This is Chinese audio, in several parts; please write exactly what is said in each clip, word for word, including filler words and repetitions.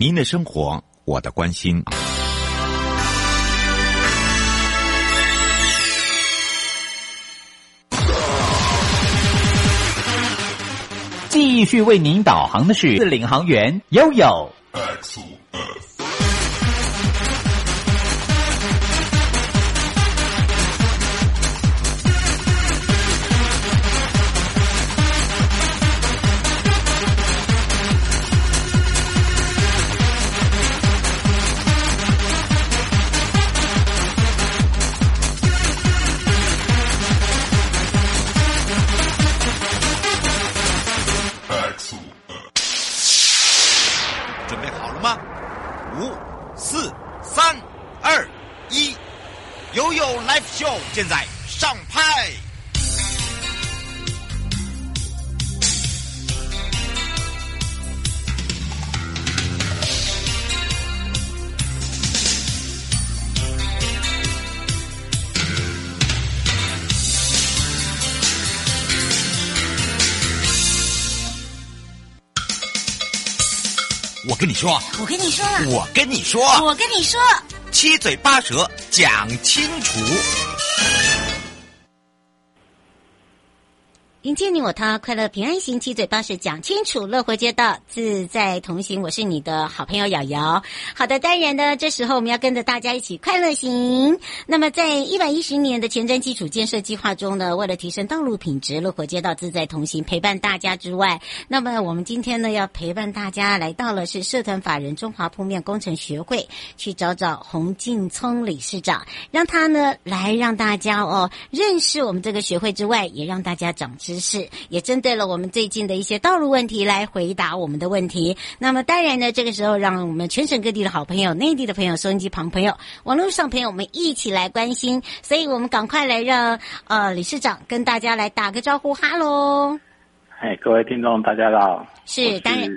您的生活，我的关心。继续为您导航的是领航员悠悠。现在上拍，我跟你说，我跟你说，我跟你说，我跟你说，七嘴八舌讲清楚。迎接你我他，快乐平安行，七嘴八舌讲清楚，乐活街道自在同行。我是你的好朋友瑶瑶。好的，当然呢，这时候我们要跟着大家一起快乐行。那么在一百一十年的前瞻基础建设计划中呢，为了提升道路品质，乐活街道自在同行陪伴大家之外，那么我们今天呢要陪伴大家来到了是社团法人中华铺面工程学会，去找找洪进聪理事长，让他呢来让大家哦认识我们这个学会之外，也让大家长知是也针对了我们最近的一些道路问题来回答我们的问题。那么当然呢，这个时候让我们全省各地的好朋友、内地的朋友、收音机旁朋友、网络上朋友，我们一起来关心。所以我们赶快来让呃理事长跟大家来打个招呼。哈喽，嗨，各位听众大家好，是当然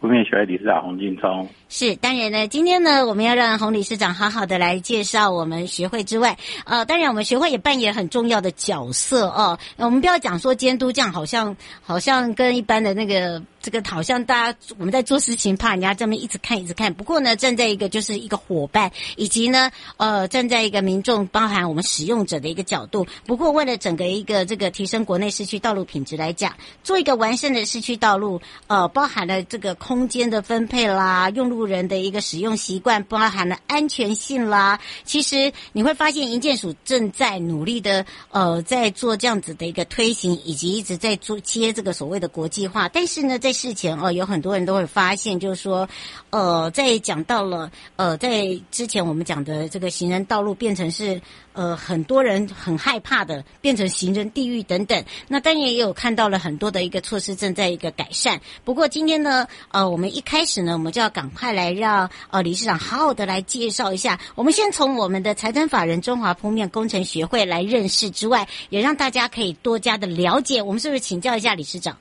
铺面学会理事长洪进聪。是，当然呢，今天呢，我们要让洪理事长好好的来介绍我们学会之外，呃，当然我们学会也扮演很重要的角色哦。我们不要讲说监督，这样好像好像跟一般的那个这个好像大家我们在做事情，怕人家这么一直看一直看。不过呢，站在一个就是一个伙伴，以及呢，呃，站在一个民众，包含我们使用者的一个角度。不过为了整个一个这个提升国内市区道路品质来讲，做一个完善的市区道路，呃，包含了这个空间的分配啦，用路人的一个使用习惯，包含了安全性啦。其实你会发现，营建署正在努力的呃，在做这样子的一个推行，以及一直在做接这个所谓的国际化。但是呢，在事前哦、呃，有很多人都会发现，就是说，呃，在讲到了呃，在之前我们讲的这个行人道路变成是呃，很多人很害怕的，变成行人地狱等等。那当然也有看到了很多的一个措施正在一个改善。不过今天呢，呃，我们一开始呢，我们就要赶快来让呃理事长好好的来介绍一下。我们先从我们的财团法人中华铺面工程学会来认识之外，也让大家可以多加的了解。我们是不是请教一下理事长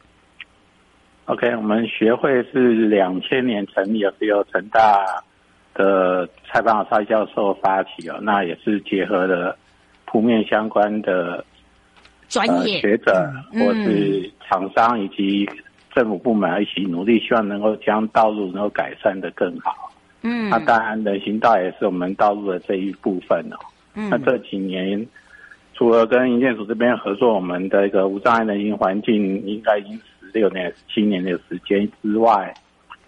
？OK， 我们学会是两千年成立，是由成大的蔡邦豪蔡教授发起哦，那也是结合了铺面相关的专业、呃、学者、嗯、或是厂商以及政府部门一起努力，希望能够将道路能够改善得更好。嗯，那当然人行道也是我们道路的这一部分哦。嗯，那这几年除了跟营建署这边合作，我们的一个无障碍人行环境应该已经十六年、十七年的时间之外，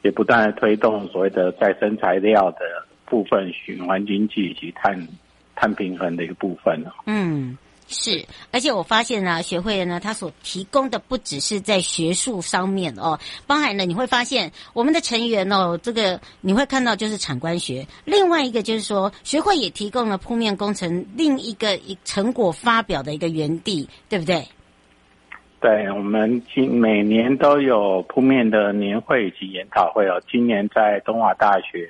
也不断的推动所谓的再生材料的部分、循环经济以及碳碳平衡的一个部分哦。嗯。是，而且我发现呢、啊，学会呢，它所提供的不只是在学术上面哦，包含了你会发现我们的成员哦，这个你会看到就是产官学，另外一个就是说，学会也提供了铺面工程另一个一成果发表的一个园地，对不对？对，我们今每年都有铺面的年会以及研讨会哦，今年在东华大学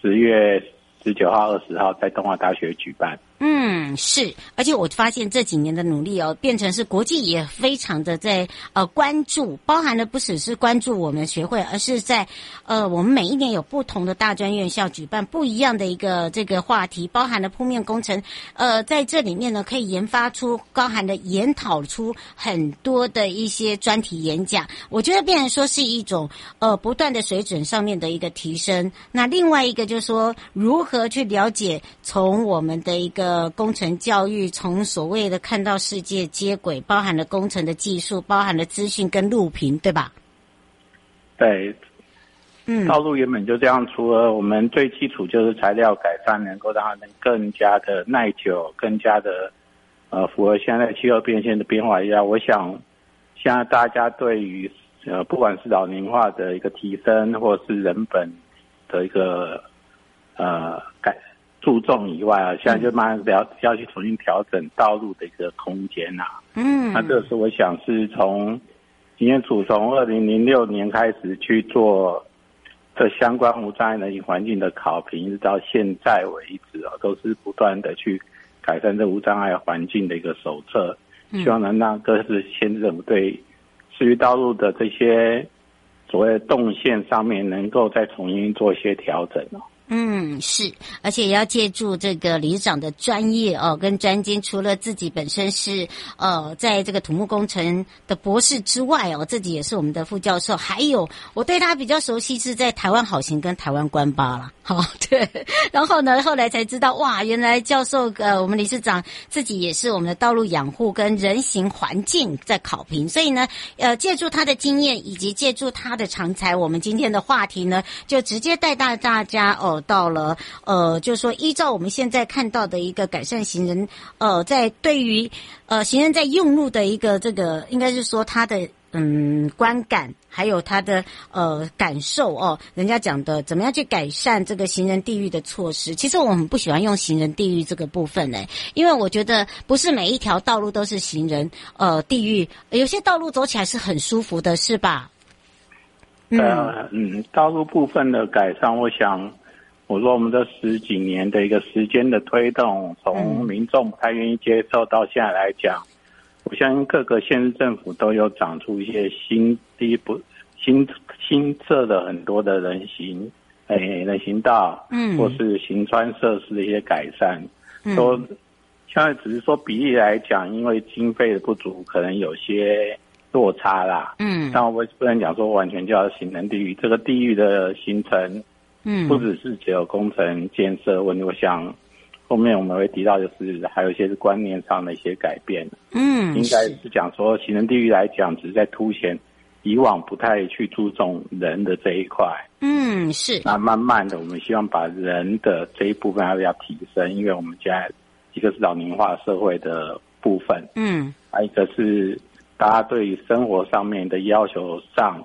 十月十九号、二十号在东华大学举办。嗯，是，而且我发现这几年的努力哦，变成是国际也非常的在呃关注，包含了不只是关注我们学会，而是在呃我们每一年有不同的大专院校举办不一样的一个这个话题，包含了铺面工程，呃在这里面呢可以研发出包含的研讨出很多的一些专题演讲，我觉得变成说是一种呃不断的水准上面的一个提升。那另外一个就是说如何去了解从我们的一个呃，工程教育从所谓的看到世界接轨，包含了工程的技术，包含了资讯跟路评，对吧？对，嗯，道路原本就这样，除了我们最基础就是材料改善，能够让它能更加的耐久，更加的呃符合现在气候变迁的变化以外，我想现在大家对于呃不管是老龄化的一个提升，或是人本的一个呃改。注重以外啊，现在就慢慢要要去重新调整道路的一个空间啊。嗯，那这个是我想是从经验组从二零零六年开始去做这相关无障碍能力环境的考评，一直到现在为止啊，都是不断的去改善这无障碍环境的一个手册，希望能让各市县政府对市区道路的这些所谓的动线上面，能够再重新做一些调整哦。嗯，是，而且也要借助这个理事长的专业哦，跟专精。除了自己本身是呃，在这个土木工程的博士之外哦，自己也是我们的副教授。还有，我对他比较熟悉是在台湾好行跟台湾观巴啦，好、哦、对。然后呢，后来才知道哇，原来教授呃，我们理事长自己也是我们的道路养护跟人行环境在考评。所以呢，呃，借助他的经验以及借助他的长才，我们今天的话题呢，就直接带大大家哦。到了，呃，就是说，依照我们现在看到的一个改善行人，呃，在对于呃行人在用路的一个这个，应该是说他的嗯观感，还有他的呃感受哦，人家讲的怎么样去改善这个行人地狱的措施，其实我们不喜欢用行人地狱这个部分嘞，因为我觉得不是每一条道路都是行人呃地狱，有些道路走起来是很舒服的，是吧？嗯、呃、嗯，道路部分的改善，我想。我说我们这十几年的一个时间的推动，从民众不太愿意接受到现在来讲，我相信各个县市政府都有长出一些新第一步新新设的很多的人行诶、欸、人行道，嗯，或是行穿设施的一些改善，说现在只是说比例来讲，因为经费的不足，可能有些落差啦，嗯，但我不能讲说完全叫行人地狱，这个地狱的形成。嗯，不只是只有工程建设问题，我想后面我们会提到，就是还有一些是观念上的一些改变。嗯，应该是讲说行人地狱来讲，只是在凸显以往不太去注重人的这一块。嗯，是。那慢慢的，我们希望把人的这一部分还是要提升，因为我们现在一个是老龄化社会的部分，嗯，还有一个是大家对于生活上面的要求上。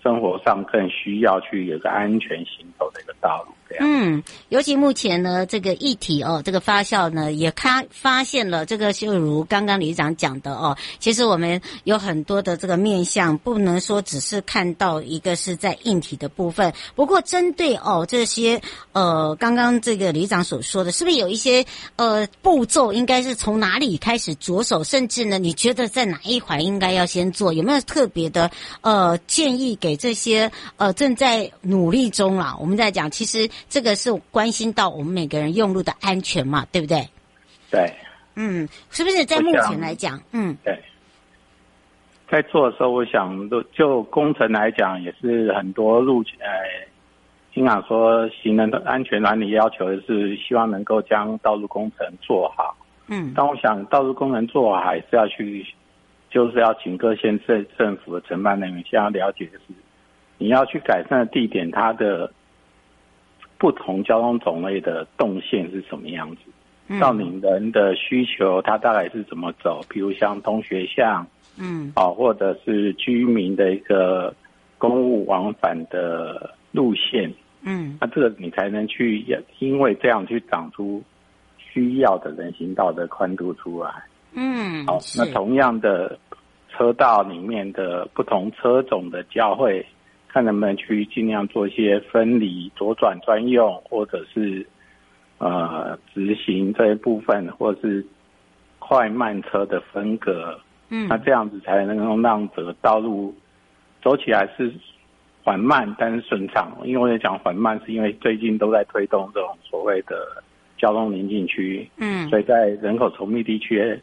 生活上更需要去有个安全行走的一个道路，这样。嗯，尤其目前呢，这个议题哦，这个发酵呢，也看发现了这个，就如刚刚理事长讲的哦，其实我们有很多的这个面向，不能说只是看到一个是在硬体的部分。不过针对哦这些呃，刚刚这个理事长所说的，是不是有一些呃步骤应该是从哪里开始着手，甚至呢，你觉得在哪一环应该要先做？有没有特别的呃建议给？这些呃正在努力中啦，我们在讲，其实这个是关心到我们每个人用路的安全嘛，对不对？对，嗯，是不是在目前来讲，嗯，对，在做的时候，我想都就工程来讲，也是很多路呃，经常说行人的安全管理要求是希望能够将道路工程做好，嗯，但我想道路工程做好还是要去，就是要请各县市政府的承办人员先要了解的是。你要去改善的地点，它的不同交通种类的动线是什么样子？到你人的需求，它大概是怎么走？比如像通学巷，嗯，啊，或者是居民的一个公务往返的路线，嗯，那这个你才能去，因为这样去长出需要的人行道的宽度出来，嗯，好，那同样的车道里面的不同车种的交汇。看能不能去尽量做一些分离，左转专用，或者是呃执行这一部分，或是快慢车的分隔，嗯，那这样子才能够让整个道路走起来是缓慢但是顺畅。因为我也讲缓慢是因为最近都在推动这种所谓的交通宁静区，嗯，所以在人口稠密地区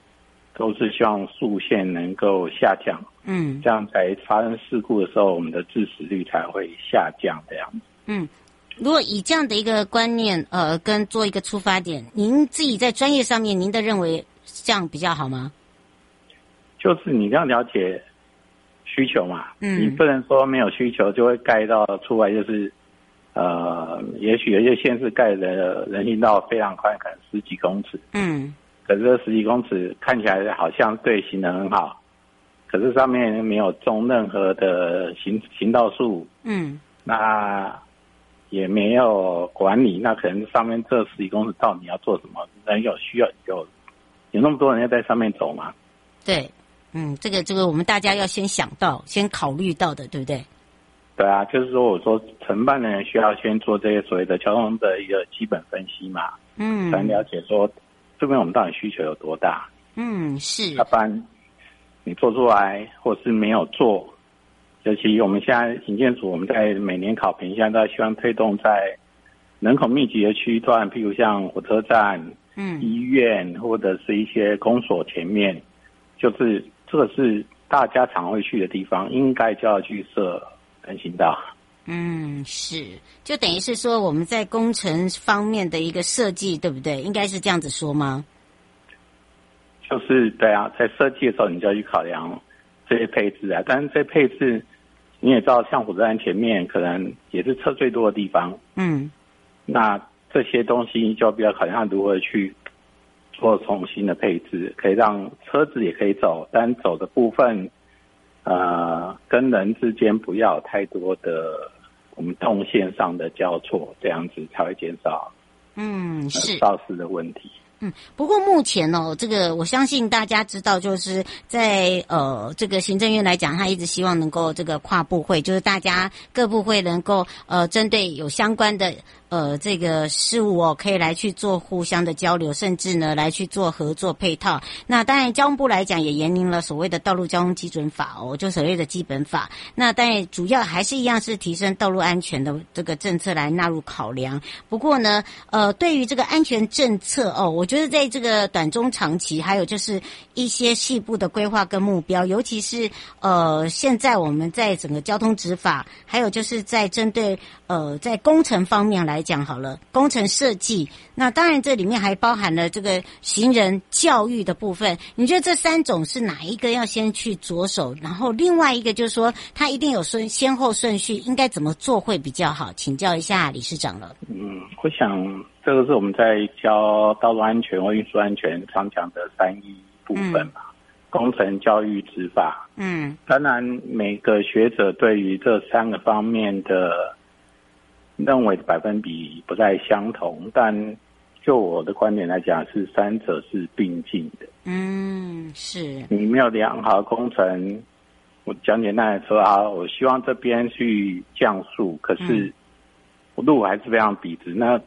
都是希望速限能够下降，嗯，这样才发生事故的时候我们的致死率才会下降这样子。嗯，如果以这样的一个观念呃跟做一个出发点，您自己在专业上面您的认为这样比较好吗？就是你要了解需求嘛，嗯，你不能说没有需求就会盖到出来，就是呃也许有些县市盖的人行道非常宽，可能十几公尺，嗯，可是这十几公尺看起来好像对行人很好，可是上面没有种任何的行行道树，嗯，那也没有管理，那可能上面这十几公尺到底要做什么？人有需要有有那么多人要在上面走吗？对，嗯，这个这个我们大家要先想到、先考虑到的，对不对？对啊，就是说我说承办人需要先做这些所谓的交通的一个基本分析嘛，嗯，才了解说这边我们到底需求有多大？嗯，是。要不然你做出来，或是没有做，尤其我们现在营建署，我们在每年考评，现在都希望推动在人口密集的区段，譬如像火车站、嗯、医院或者是一些公所前面，就是这个是大家常会去的地方，应该就要去设人行道。嗯，是，就等于是说我们在工程方面的一个设计，对不对？应该是这样子说吗？就是对啊，在设计的时候你就要去考量这些配置啊。但是这些配置你也知道，像火车站前面可能也是车最多的地方，嗯，那这些东西就比较考量如何去做重新的配置，可以让车子也可以走，但走的部分呃跟人之间不要有太多的我们动线上的交错，这样子才会减少嗯是肇事的问题。嗯，不过目前哦，这个我相信大家知道，就是在呃这个行政院来讲，他一直希望能够这个跨部会，就是大家各部会能够呃针对有相关的呃这个事务哦，可以来去做互相的交流，甚至呢来去做合作配套。那当然交通部来讲也严明了所谓的道路交通基准法哦，就所谓的基本法。那当然主要还是一样是提升道路安全的这个政策来纳入考量。不过呢呃对于这个安全政策哦，我我觉得在这个短中长期，还有就是一些细部的规划跟目标，尤其是呃，现在我们在整个交通执法，还有就是在针对呃在工程方面来讲好了，工程设计，那当然这里面还包含了这个行人教育的部分。你觉得这三种是哪一个要先去着手？然后另外一个就是说，它一定有顺先后顺序，应该怎么做会比较好？请教一下理事长了。嗯，我想。这个是我们在教道路安全或运输安全常讲的三一部分嘛，嗯，工程、教育、执法。嗯，当然每个学者对于这三个方面的认为的百分比不太相同，但就我的观点来讲，是三者是并进的。嗯，是。你没有良好工程，我讲简单的说啊，我希望这边去降速，可是路还是非常笔直，那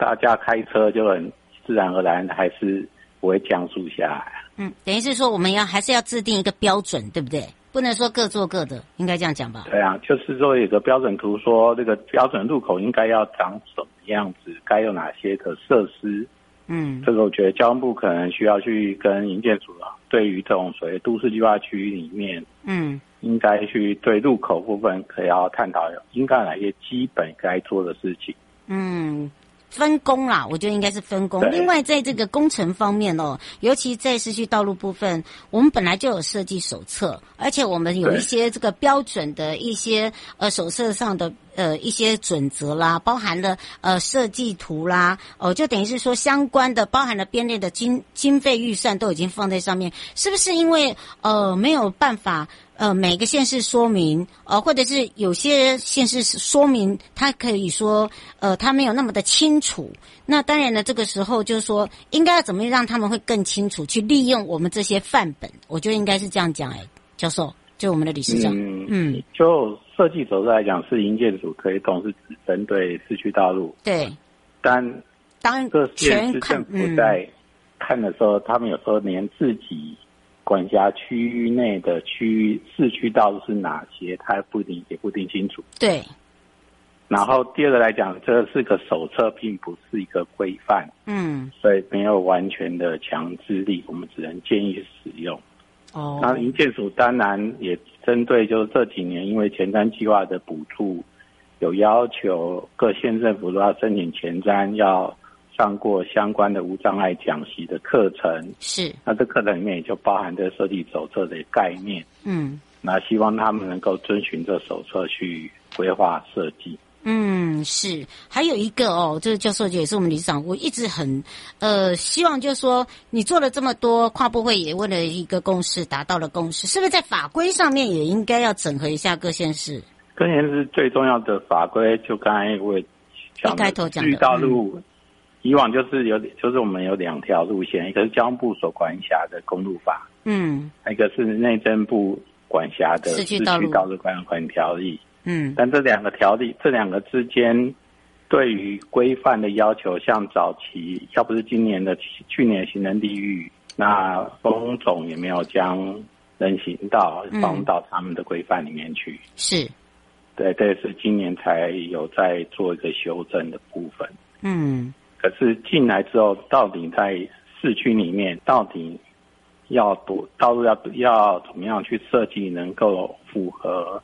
大家开车就很自然而然还是不会降速下来。嗯，等于是说我们要还是要制定一个标准，对不对？不能说各做各的，应该这样讲吧？对啊，就是说有个标准图，说这个标准路口应该要长什么样子，该有哪些的设施。嗯，这个我觉得交通部可能需要去跟营建署啊，对于这种所谓都市计划区里面，嗯，应该去对路口部分可以要探讨应该哪些基本该做的事情。嗯。分工啦，我觉得应该是分工。另外在这个工程方面哦，尤其在市区道路部分，我们本来就有设计手册，而且我们有一些这个标准的一些呃手册上的呃一些准则啦，包含了呃设计图啦，哦、呃、就等于是说相关的包含了编列的经经费预算都已经放在上面。是不是因为呃没有办法呃每个县市说明呃或者是有些县市说明它可以说呃它没有那么的清楚，那当然呢这个时候就是说应该要怎么让他们会更清楚去利用我们这些范本，我觉得应该是这样讲。哎、欸、教授，就我们的理事长。嗯嗯，就设计手册来讲是营建署推动，是只针对市区道路，对，但当全市政府在看的时候，嗯、他们有时候连自己管辖区域内的区域市区道路是哪些，他不一定也不一定清楚。对。然后第二个来讲，这是个手册，并不是一个规范，嗯，所以没有完全的强制力，我们只能建议使用。哦，那营建署当然也针对，就是这几年因为前瞻计划的补助，有要求各县政府都要申请前瞻，要上过相关的无障碍讲习的课程。是，那这课程里面也就包含这设计手册的概念。嗯，那希望他们能够遵循这手册去规划设计。嗯，是，还有一个哦，这个教授也是我们理事长，我一直很呃希望，就是说你做了这么多，跨部会也为了一个共识达到了共识，是不是在法规上面也应该要整合一下各县市？各县市最重要的法规，就刚才我讲的区域道路、嗯，以往就是有就是我们有两条路线，一个是交通部所管辖的公路法，嗯，一个是内政部管辖的市区道路管管条例。嗯，但这两个条例，这两个之间对于规范的要求，像早期要不是今年的去年行人地狱，那翁总也没有将人行道放到他们的规范里面去。嗯、是，对，这也是今年才有在做一个修正的部分。嗯，可是进来之后，到底在市区里面，到底要多道路要要怎么样去设计，能够符合？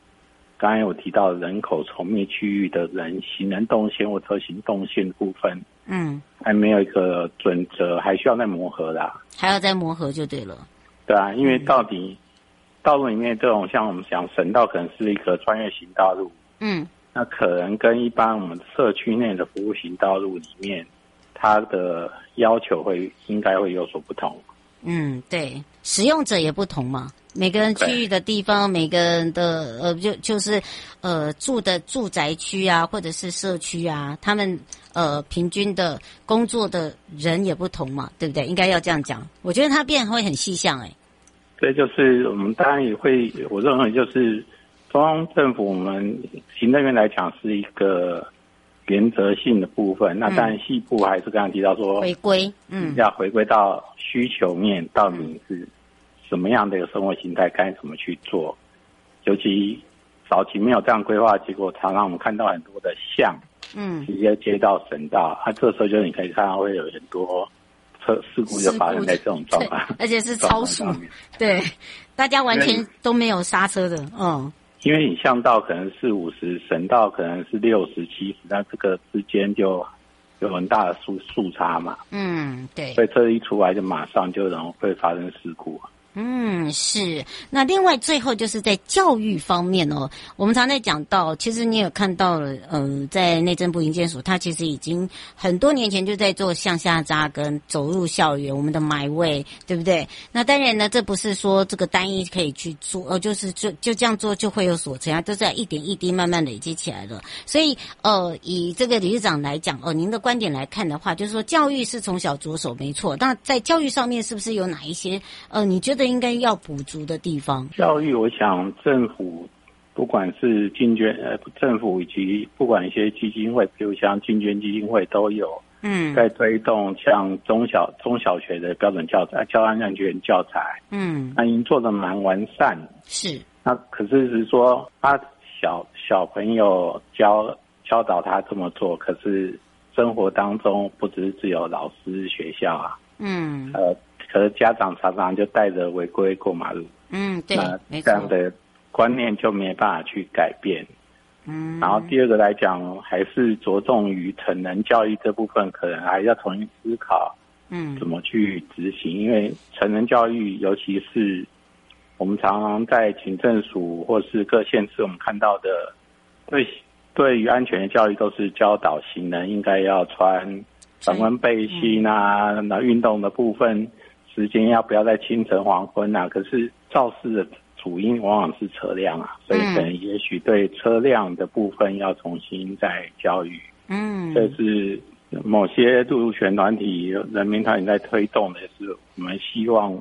刚才有提到人口稠密区域的人行人动线或车行动线部分，嗯，还没有一个准则，还需要再磨合啦，还要再磨合就对了。对啊，因为到底、嗯、道路里面这种像我们讲省道可能是一个穿越型道路，嗯，那可能跟一般我们社区内的服务型道路里面，它的要求会应该会有所不同。嗯，对，使用者也不同嘛。每个人区域的地方，每个人的呃，就就是呃住的住宅区啊，或者是社区啊，他们呃平均的工作的人也不同嘛，对不对？应该要这样讲。我觉得它变会很细项哎、欸。对，就是我们当然也会，我认为就是中央政府我们行政院来讲是一个原则性的部分，那当然细部还是刚刚提到说、嗯、回归，嗯，要回归到需求面到底是。嗯什么样的一个生活形态该怎么去做？尤其早期没有这样规划，结果常常我们看到很多的巷，嗯，直接接到省道，啊，这时候就你可以看到会有很多车事故就发生在这种状况，而且是超速，对，大家完全都没有刹车的，嗯，因为你巷道可能是五十，省道可能是六十、七十，那这个之间就。有很大的速速差嘛，嗯，对，所以车一出来就马上就能会发生事故、啊。嗯，是。那另外最后就是在教育方面哦，我们常在讲到，其实你有看到了，呃，在内政部营建署，它其实已经很多年前就在做向下扎根、走入校园，我们的 My Way， 对不对？那当然呢，这不是说这个单一可以去做，呃，就是就就这样做就会有所成啊，都是要一点一滴慢慢累积起来了。所以，呃，以这个理事长来讲，哦、呃，您的观点来看的话，就是说教育是从小着手没错，那在教育上面是不是有哪一些，呃，你觉得？应该要补足的地方。教育，我想政府不管是进捐，呃，政府以及不管一些基金会，比如像进捐基金会都有，嗯，在推动像中小中小学的标准教材、教安安全教材，嗯，那已经做得蛮完善。是。那可是是说，他小小朋友教教导他这么做，可是生活当中不只是只有老师、学校啊，嗯，呃。可是家长常常就带着违规过马路，嗯，对，那这样的观念就没办法去改变。嗯，然后第二个来讲，还是着重于成人教育这部分，可能还要重新思考，嗯，怎么去执行、嗯？因为成人教育，尤其是我们常常在警政署或是各县市，我们看到的对对于安全的教育，都是教导行人应该要穿反光背心啊，那、嗯、运动的部分。时间要不要在清晨、黄昏啊？可是肇事的主因往往是车辆啊，所以可能也许对车辆的部分要重新再教育。嗯，这是某些路权团体、人民团体在推动的，是我们希望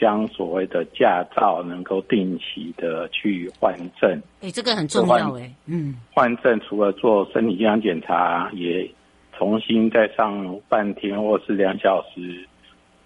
将所谓的驾照能够定期的去换证。哎、欸，这个很重要哎、欸。嗯，换证除了做身体健康检查，也重新再上半天或是两小时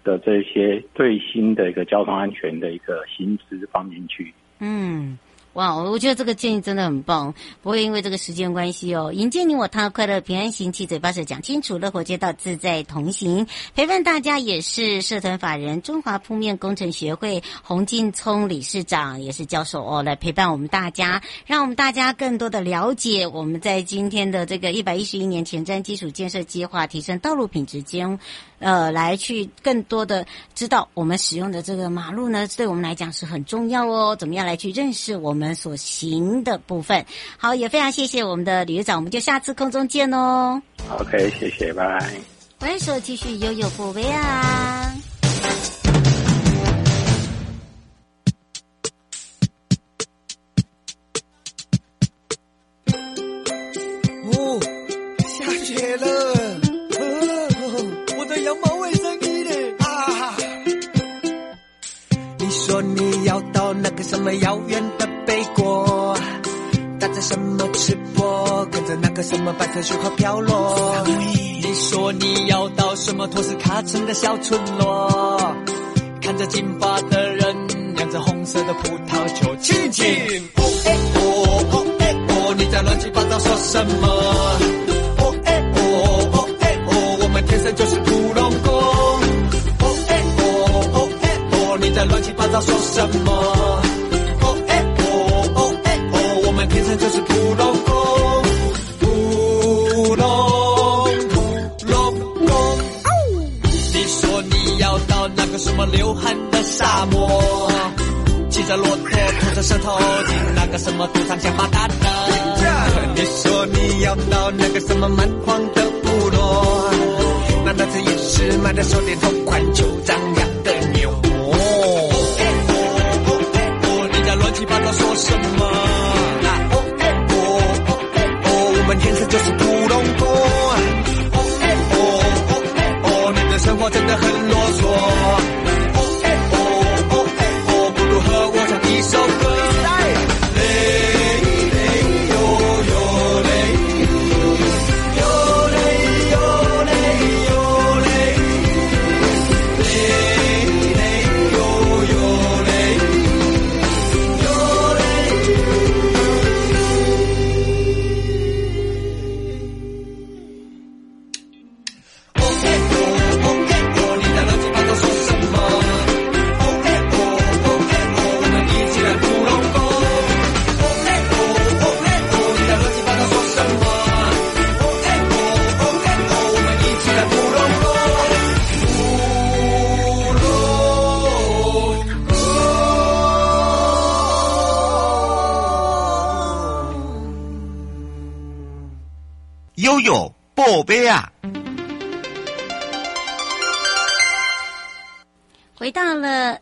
的这些最新的一个交通安全的一个薪资方面去。嗯，哇，我觉得这个建议真的很棒。不会因为这个时间关系哦，迎接你我他，快乐平安行，七嘴八舌讲清楚，乐活街道自在同行。陪伴大家也是社团法人中华铺面工程学会洪进聪理事长，也是教授哦，来陪伴我们大家，让我们大家更多的了解我们在今天的这个一百一十一年前瞻基础建设计划提升道路品质间，呃，来去更多的知道我们使用的这个马路呢，对我们来讲是很重要哦，怎么样来去认识我们所行的部分。好，也非常谢谢我们的理事长，我们就下次空中见哦。 OK， 谢谢，拜拜。欢迎收继续悠悠波维啊。哦，下雪了。说你要到那个什么遥远的北国，搭着什么吃播，跟着那个什么白色雪花飘落。你说你要到什么托斯卡城的小村落，看着金发的人酿着红色的葡萄酒，亲亲。哦哎哦哦哎哦，你在乱七八糟说什么？哦哎哦哦哎哦，我们天生就是土龙公。在乱七八糟说什么？哦哎哦哦哎哦，我们天生就是普龙公，普龙普龙公。你说你要到那个什么流汗的沙漠，骑着骆驼，拖着石头进那个什么赌场想发达的。你说你要到那个什么蛮荒的部落，那那只也是卖的手电筒，款就张扬的牛。你爸爸说什么？啊哦哎哦哦哎哦，我们天生就是普龙公。哦哎哦哦哎哦，你的生活真的很啰嗦。哦哎哦哦哎哦，不如和我唱一首歌。嘞嘞呦呦嘞，呦嘞呦嘞呦嘞，嘞嘞呦呦嘞。悠悠宝贝啊，回到了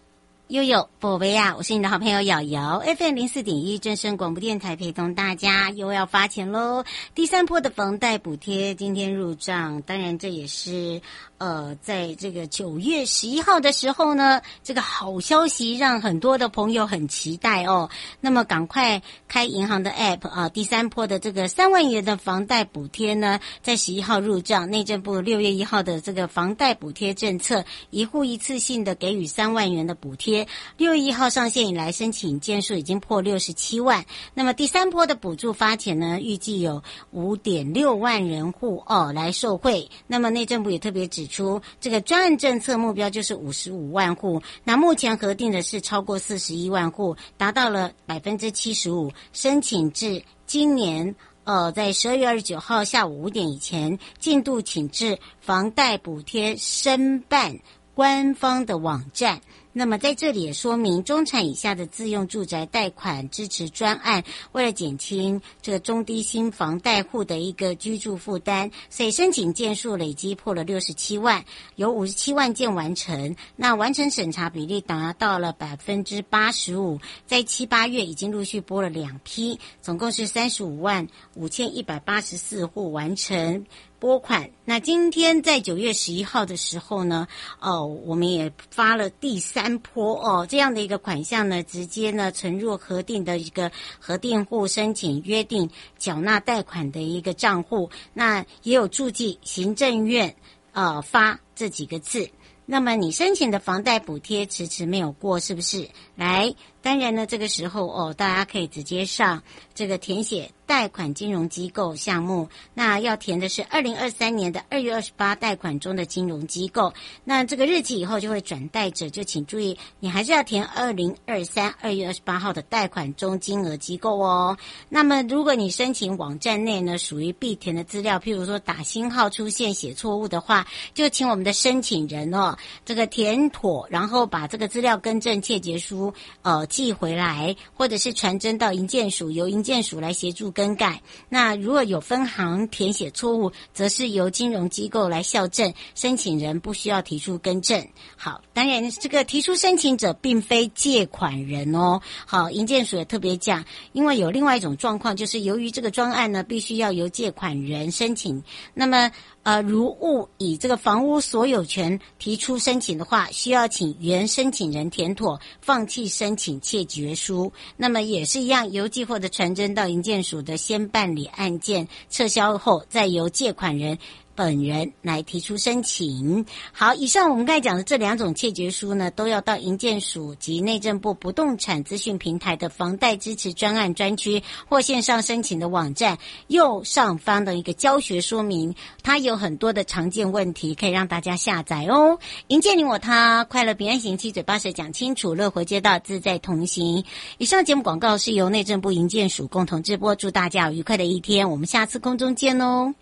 悠悠宝贝啊，我是你的好朋友瑶瑶 F M 零四点一 正声广播电台，陪同大家又要发钱咯。第三波的房贷补贴今天入账，当然这也是呃，在这个九月十一号的时候呢，这个好消息让很多的朋友很期待哦。那么赶快开银行的 app 啊、呃！第三波的这个三万元的房贷补贴呢，在十一号入账。内政部六月一号的这个房贷补贴政策，一户一次性的给予三万元的补贴。六月一号上线以来，申请件数已经破六十七万。那么第三波的补助发钱呢，预计有 五点六万人户哦来受惠。那么内政部也特别指出，这个专案政策目标就是五十五万户，那目前核定的是超过四十一万户，达到了 百分之七十五， 申请至今年呃，在十二月二十九号下午五点以前进度，请至房贷补贴申办官方的网站。那么在这里也说明，中产以下的自用住宅贷款支持专案，为了减轻这个中低薪房贷户的一个居住负担，所以申请件数累积破了六十七万，有五十七万件完成，那完成审查比例达到了 百分之八十五， 在七八月已经陆续拨了两批，总共是三十五万五千一百八十四户完成。拨款。那今天在九月十一号的时候呢，哦，我们也发了第三波哦，这样的一个款项呢，直接呢存入核定的一个核定户申请约定缴纳贷款的一个账户。那也有注记行政院呃发这几个字。那么你申请的房贷补贴迟迟没有过，是不是？来，当然呢，这个时候哦，大家可以直接上这个填写贷款金融机构项目。那要填的是二零二三年的二月二十八贷款中的金融机构。那这个日期以后就会转贷者，就请注意，你还是要填二零二三年二月二十八号的贷款中金额机构哦。那么如果你申请网站内呢，属于必填的资料，譬如说打星号出现写错误的话，就请我们的申请人哦，这个填妥，然后把这个资料更正切结书呃寄回来，或者是传真到营建署，由营建署来协助更改。那如果有分行填写错误，则是由金融机构来校正，申请人不需要提出更正。好，当然这个提出申请者并非借款人哦。好，营建署也特别讲，因为有另外一种状况，就是由于这个专案呢必须要由借款人申请，那么呃，如误以这个房屋所有权提出申请的话，需要请原申请人填妥，放弃申请切结书。那么也是一样，邮寄或者传真到营建署的先办理案件，撤销后再由借款人本人来提出申请。好，以上我们刚才讲的这两种切结书呢，都要到营建署及内政部不动产资讯平台的房贷支持专案专区或线上申请的网站右上方的一个教学说明，它有很多的常见问题可以让大家下载哦。营建你我他，快乐平安行，七嘴八舌讲清楚，乐活街道自在同行。以上节目广告是由内政部营建署共同直播，祝大家有愉快的一天，我们下次空中见哦。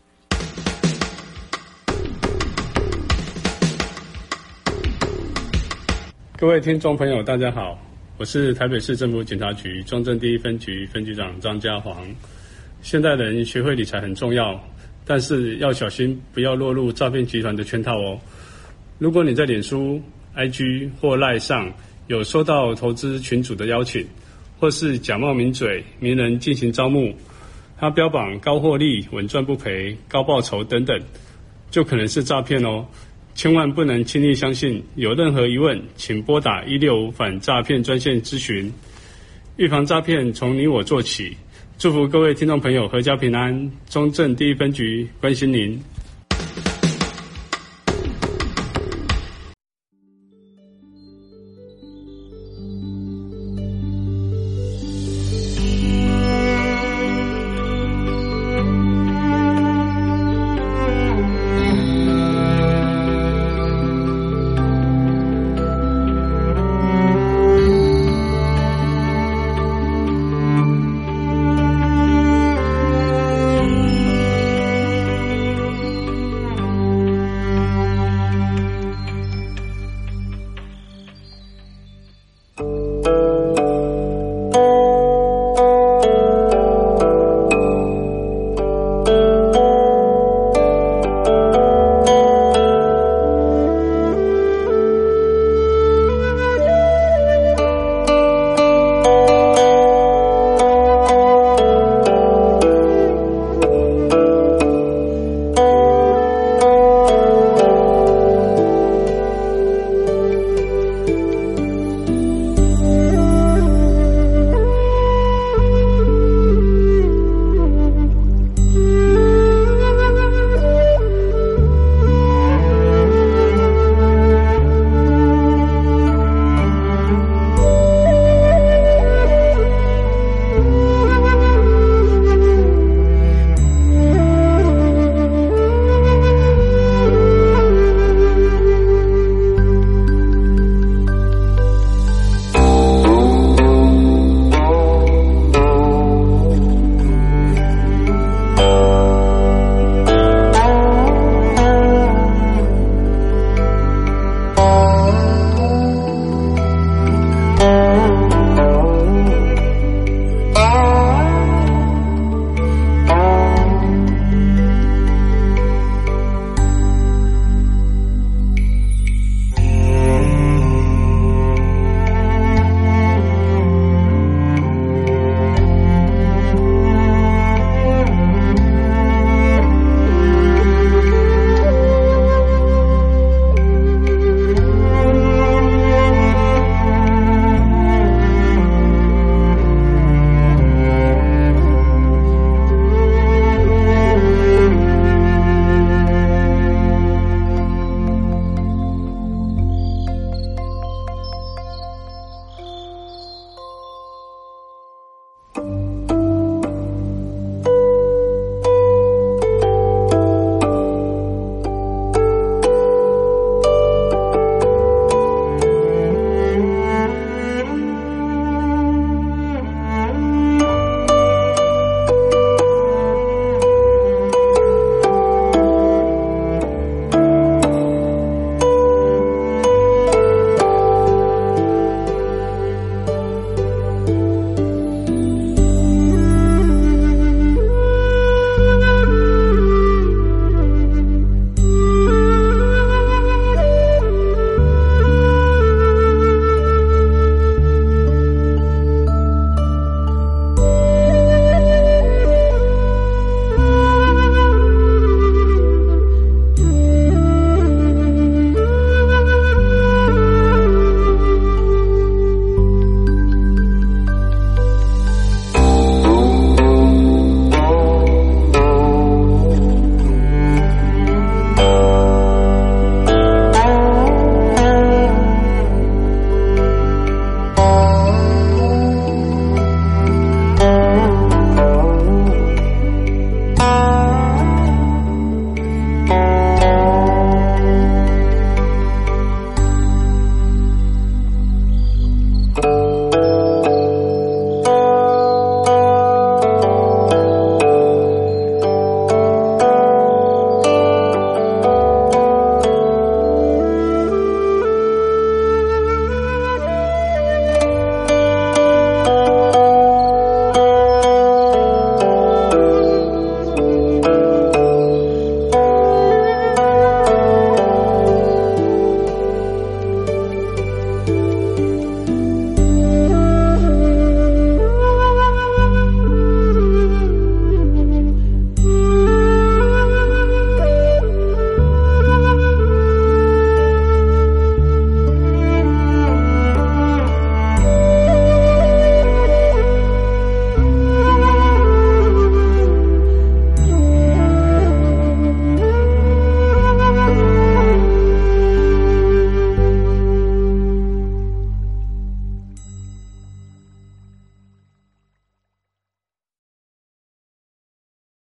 各位听众朋友大家好，我是台北市政府警察局中正第一分局分局长张家煌。现代人学会理财很重要，但是要小心不要落入诈骗集团的圈套哦。如果你在脸书 I G 或 LINE 上有收到投资群组的邀请，或是假冒名嘴名人进行招募，他标榜高获利、稳赚不赔、高报酬等等，就可能是诈骗哦，千万不能轻易相信。有任何疑问请拨打一六五反诈骗专线咨询。预防诈骗从你我做起，祝福各位听众朋友阖家平安，中正第一分局关心您。